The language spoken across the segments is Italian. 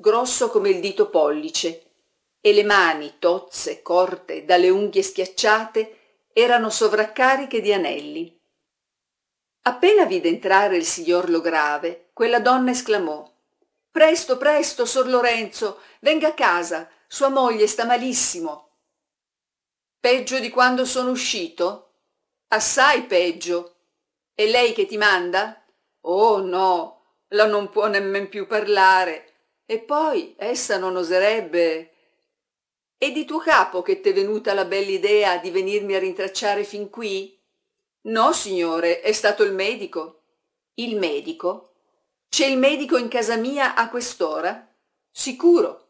grosso come il dito pollice, e le mani, tozze, corte, dalle unghie schiacciate, erano sovraccariche di anelli. Appena vide entrare il signor Lograve, quella donna esclamò: «Presto, presto, sor Lorenzo, venga a casa, sua moglie sta malissimo». «Peggio di quando sono uscito?» «Assai peggio. E lei che ti manda?» «Oh no, la non può nemmen più parlare, e poi essa non oserebbe». «E di tuo capo che t'è venuta la bella idea di venirmi a rintracciare fin qui?» «No, signore, è stato il medico». «Il medico? C'è il medico in casa mia a quest'ora?» «Sicuro.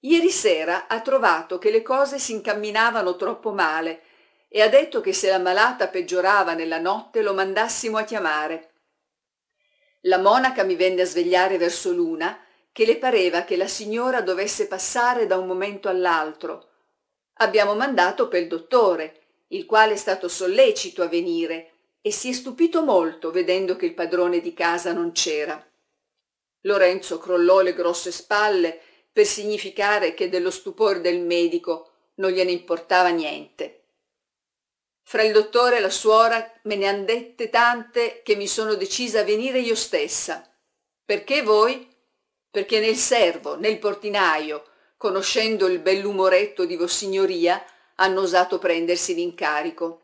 Ieri sera ha trovato che le cose si incamminavano troppo male e ha detto che se la malata peggiorava nella notte lo mandassimo a chiamare. La monaca mi venne a svegliare verso l'una che le pareva che la signora dovesse passare da un momento all'altro. Abbiamo mandato pel dottore, il quale è stato sollecito a venire e si è stupito molto vedendo che il padrone di casa non c'era». Lorenzo crollò le grosse spalle per significare che dello stupore del medico non gliene importava niente. «Fra il dottore e la suora me ne han dette tante che mi sono decisa a venire io stessa. Perché voi? Perché nel servo, nel portinaio, conoscendo il bell'umoretto di Vossignoria, hanno osato prendersi l'incarico».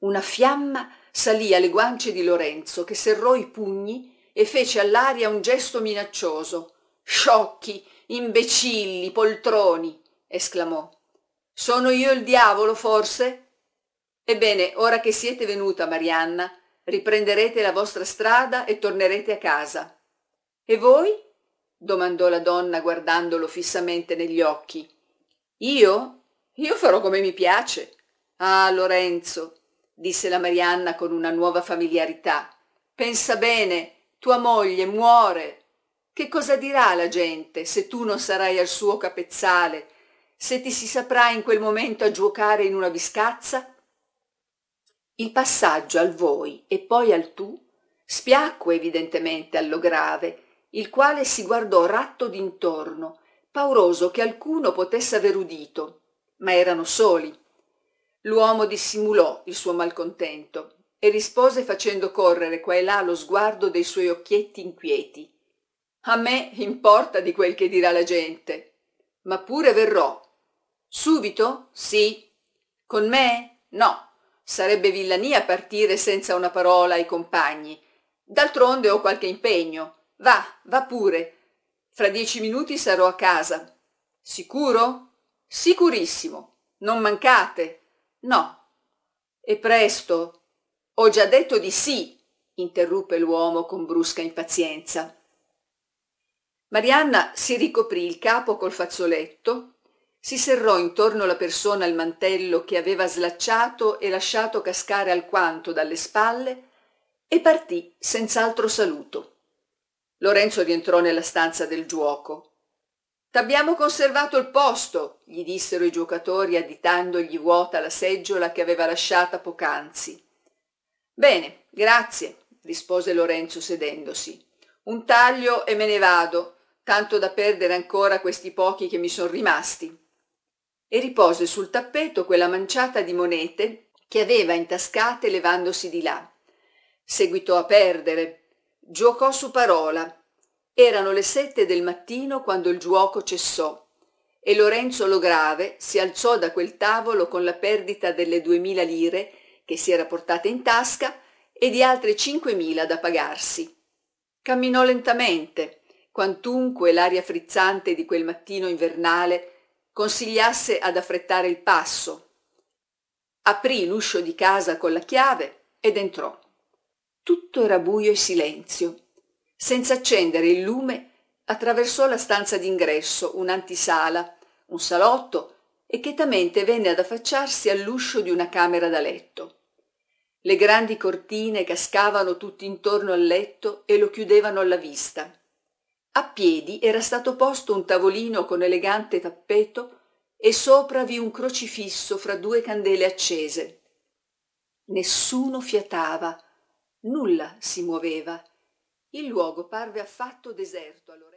Una fiamma salì alle guance di Lorenzo, che serrò i pugni e fece all'aria un gesto minaccioso. «Sciocchi, imbecilli, poltroni!» esclamò. «Sono io il diavolo, forse? Ebbene, ora che siete venuta, Marianna, riprenderete la vostra strada e tornerete a casa». «E voi?» domandò la donna guardandolo fissamente negli occhi. «Io? Io farò come mi piace». «Ah, Lorenzo», disse la Marianna con una nuova familiarità, «pensa bene. Tua moglie muore. Che cosa dirà la gente se tu non sarai al suo capezzale, se ti si saprà in quel momento aggiuocare in una biscazza?» Il passaggio al voi e poi al tu spiacque evidentemente al Lograve, il quale si guardò ratto d'intorno, pauroso che alcuno potesse aver udito, ma erano soli. L'uomo dissimulò il suo malcontento e rispose facendo correre qua e là lo sguardo dei suoi occhietti inquieti. «A me importa di quel che dirà la gente, ma pure verrò». «Subito?» «Sì». «Con me?» «No, sarebbe villania partire senza una parola ai compagni. D'altronde ho qualche impegno. Va pure. Fra 10 minuti sarò a casa». «Sicuro?» «Sicurissimo. Non mancate?» «No». «E presto?» «Ho già detto di sì», interruppe l'uomo con brusca impazienza. Marianna si ricoprì il capo col fazzoletto, si serrò intorno alla persona il mantello che aveva slacciato e lasciato cascare alquanto dalle spalle e partì senz'altro saluto. Lorenzo rientrò nella stanza del giuoco. «T'abbiamo conservato il posto», gli dissero i giocatori additandogli vuota la seggiola che aveva lasciata poc'anzi. «Bene, grazie», rispose Lorenzo sedendosi. «Un taglio e me ne vado, tanto da perdere ancora questi pochi che mi son rimasti». E ripose sul tappeto quella manciata di monete che aveva intascate levandosi di là. Seguitò a perdere. Giocò su parola. Erano le 7 del mattino quando il giuoco cessò e Lorenzo Lograve si alzò da quel tavolo con la perdita delle 2000 lire che si era portata in tasca e di altre 5.000 da pagarsi. Camminò lentamente, quantunque l'aria frizzante di quel mattino invernale consigliasse ad affrettare il passo. Aprì l'uscio di casa con la chiave ed entrò. Tutto era buio e silenzio. Senza accendere il lume attraversò la stanza d'ingresso, un'antisala, un salotto e chetamente venne ad affacciarsi all'uscio di una camera da letto. Le grandi cortine cascavano tutt'intorno al letto e lo chiudevano alla vista. A piedi era stato posto un tavolino con elegante tappeto e sopra vi un crocifisso fra 2 candele accese. Nessuno fiatava, nulla si muoveva. Il luogo parve affatto deserto allora.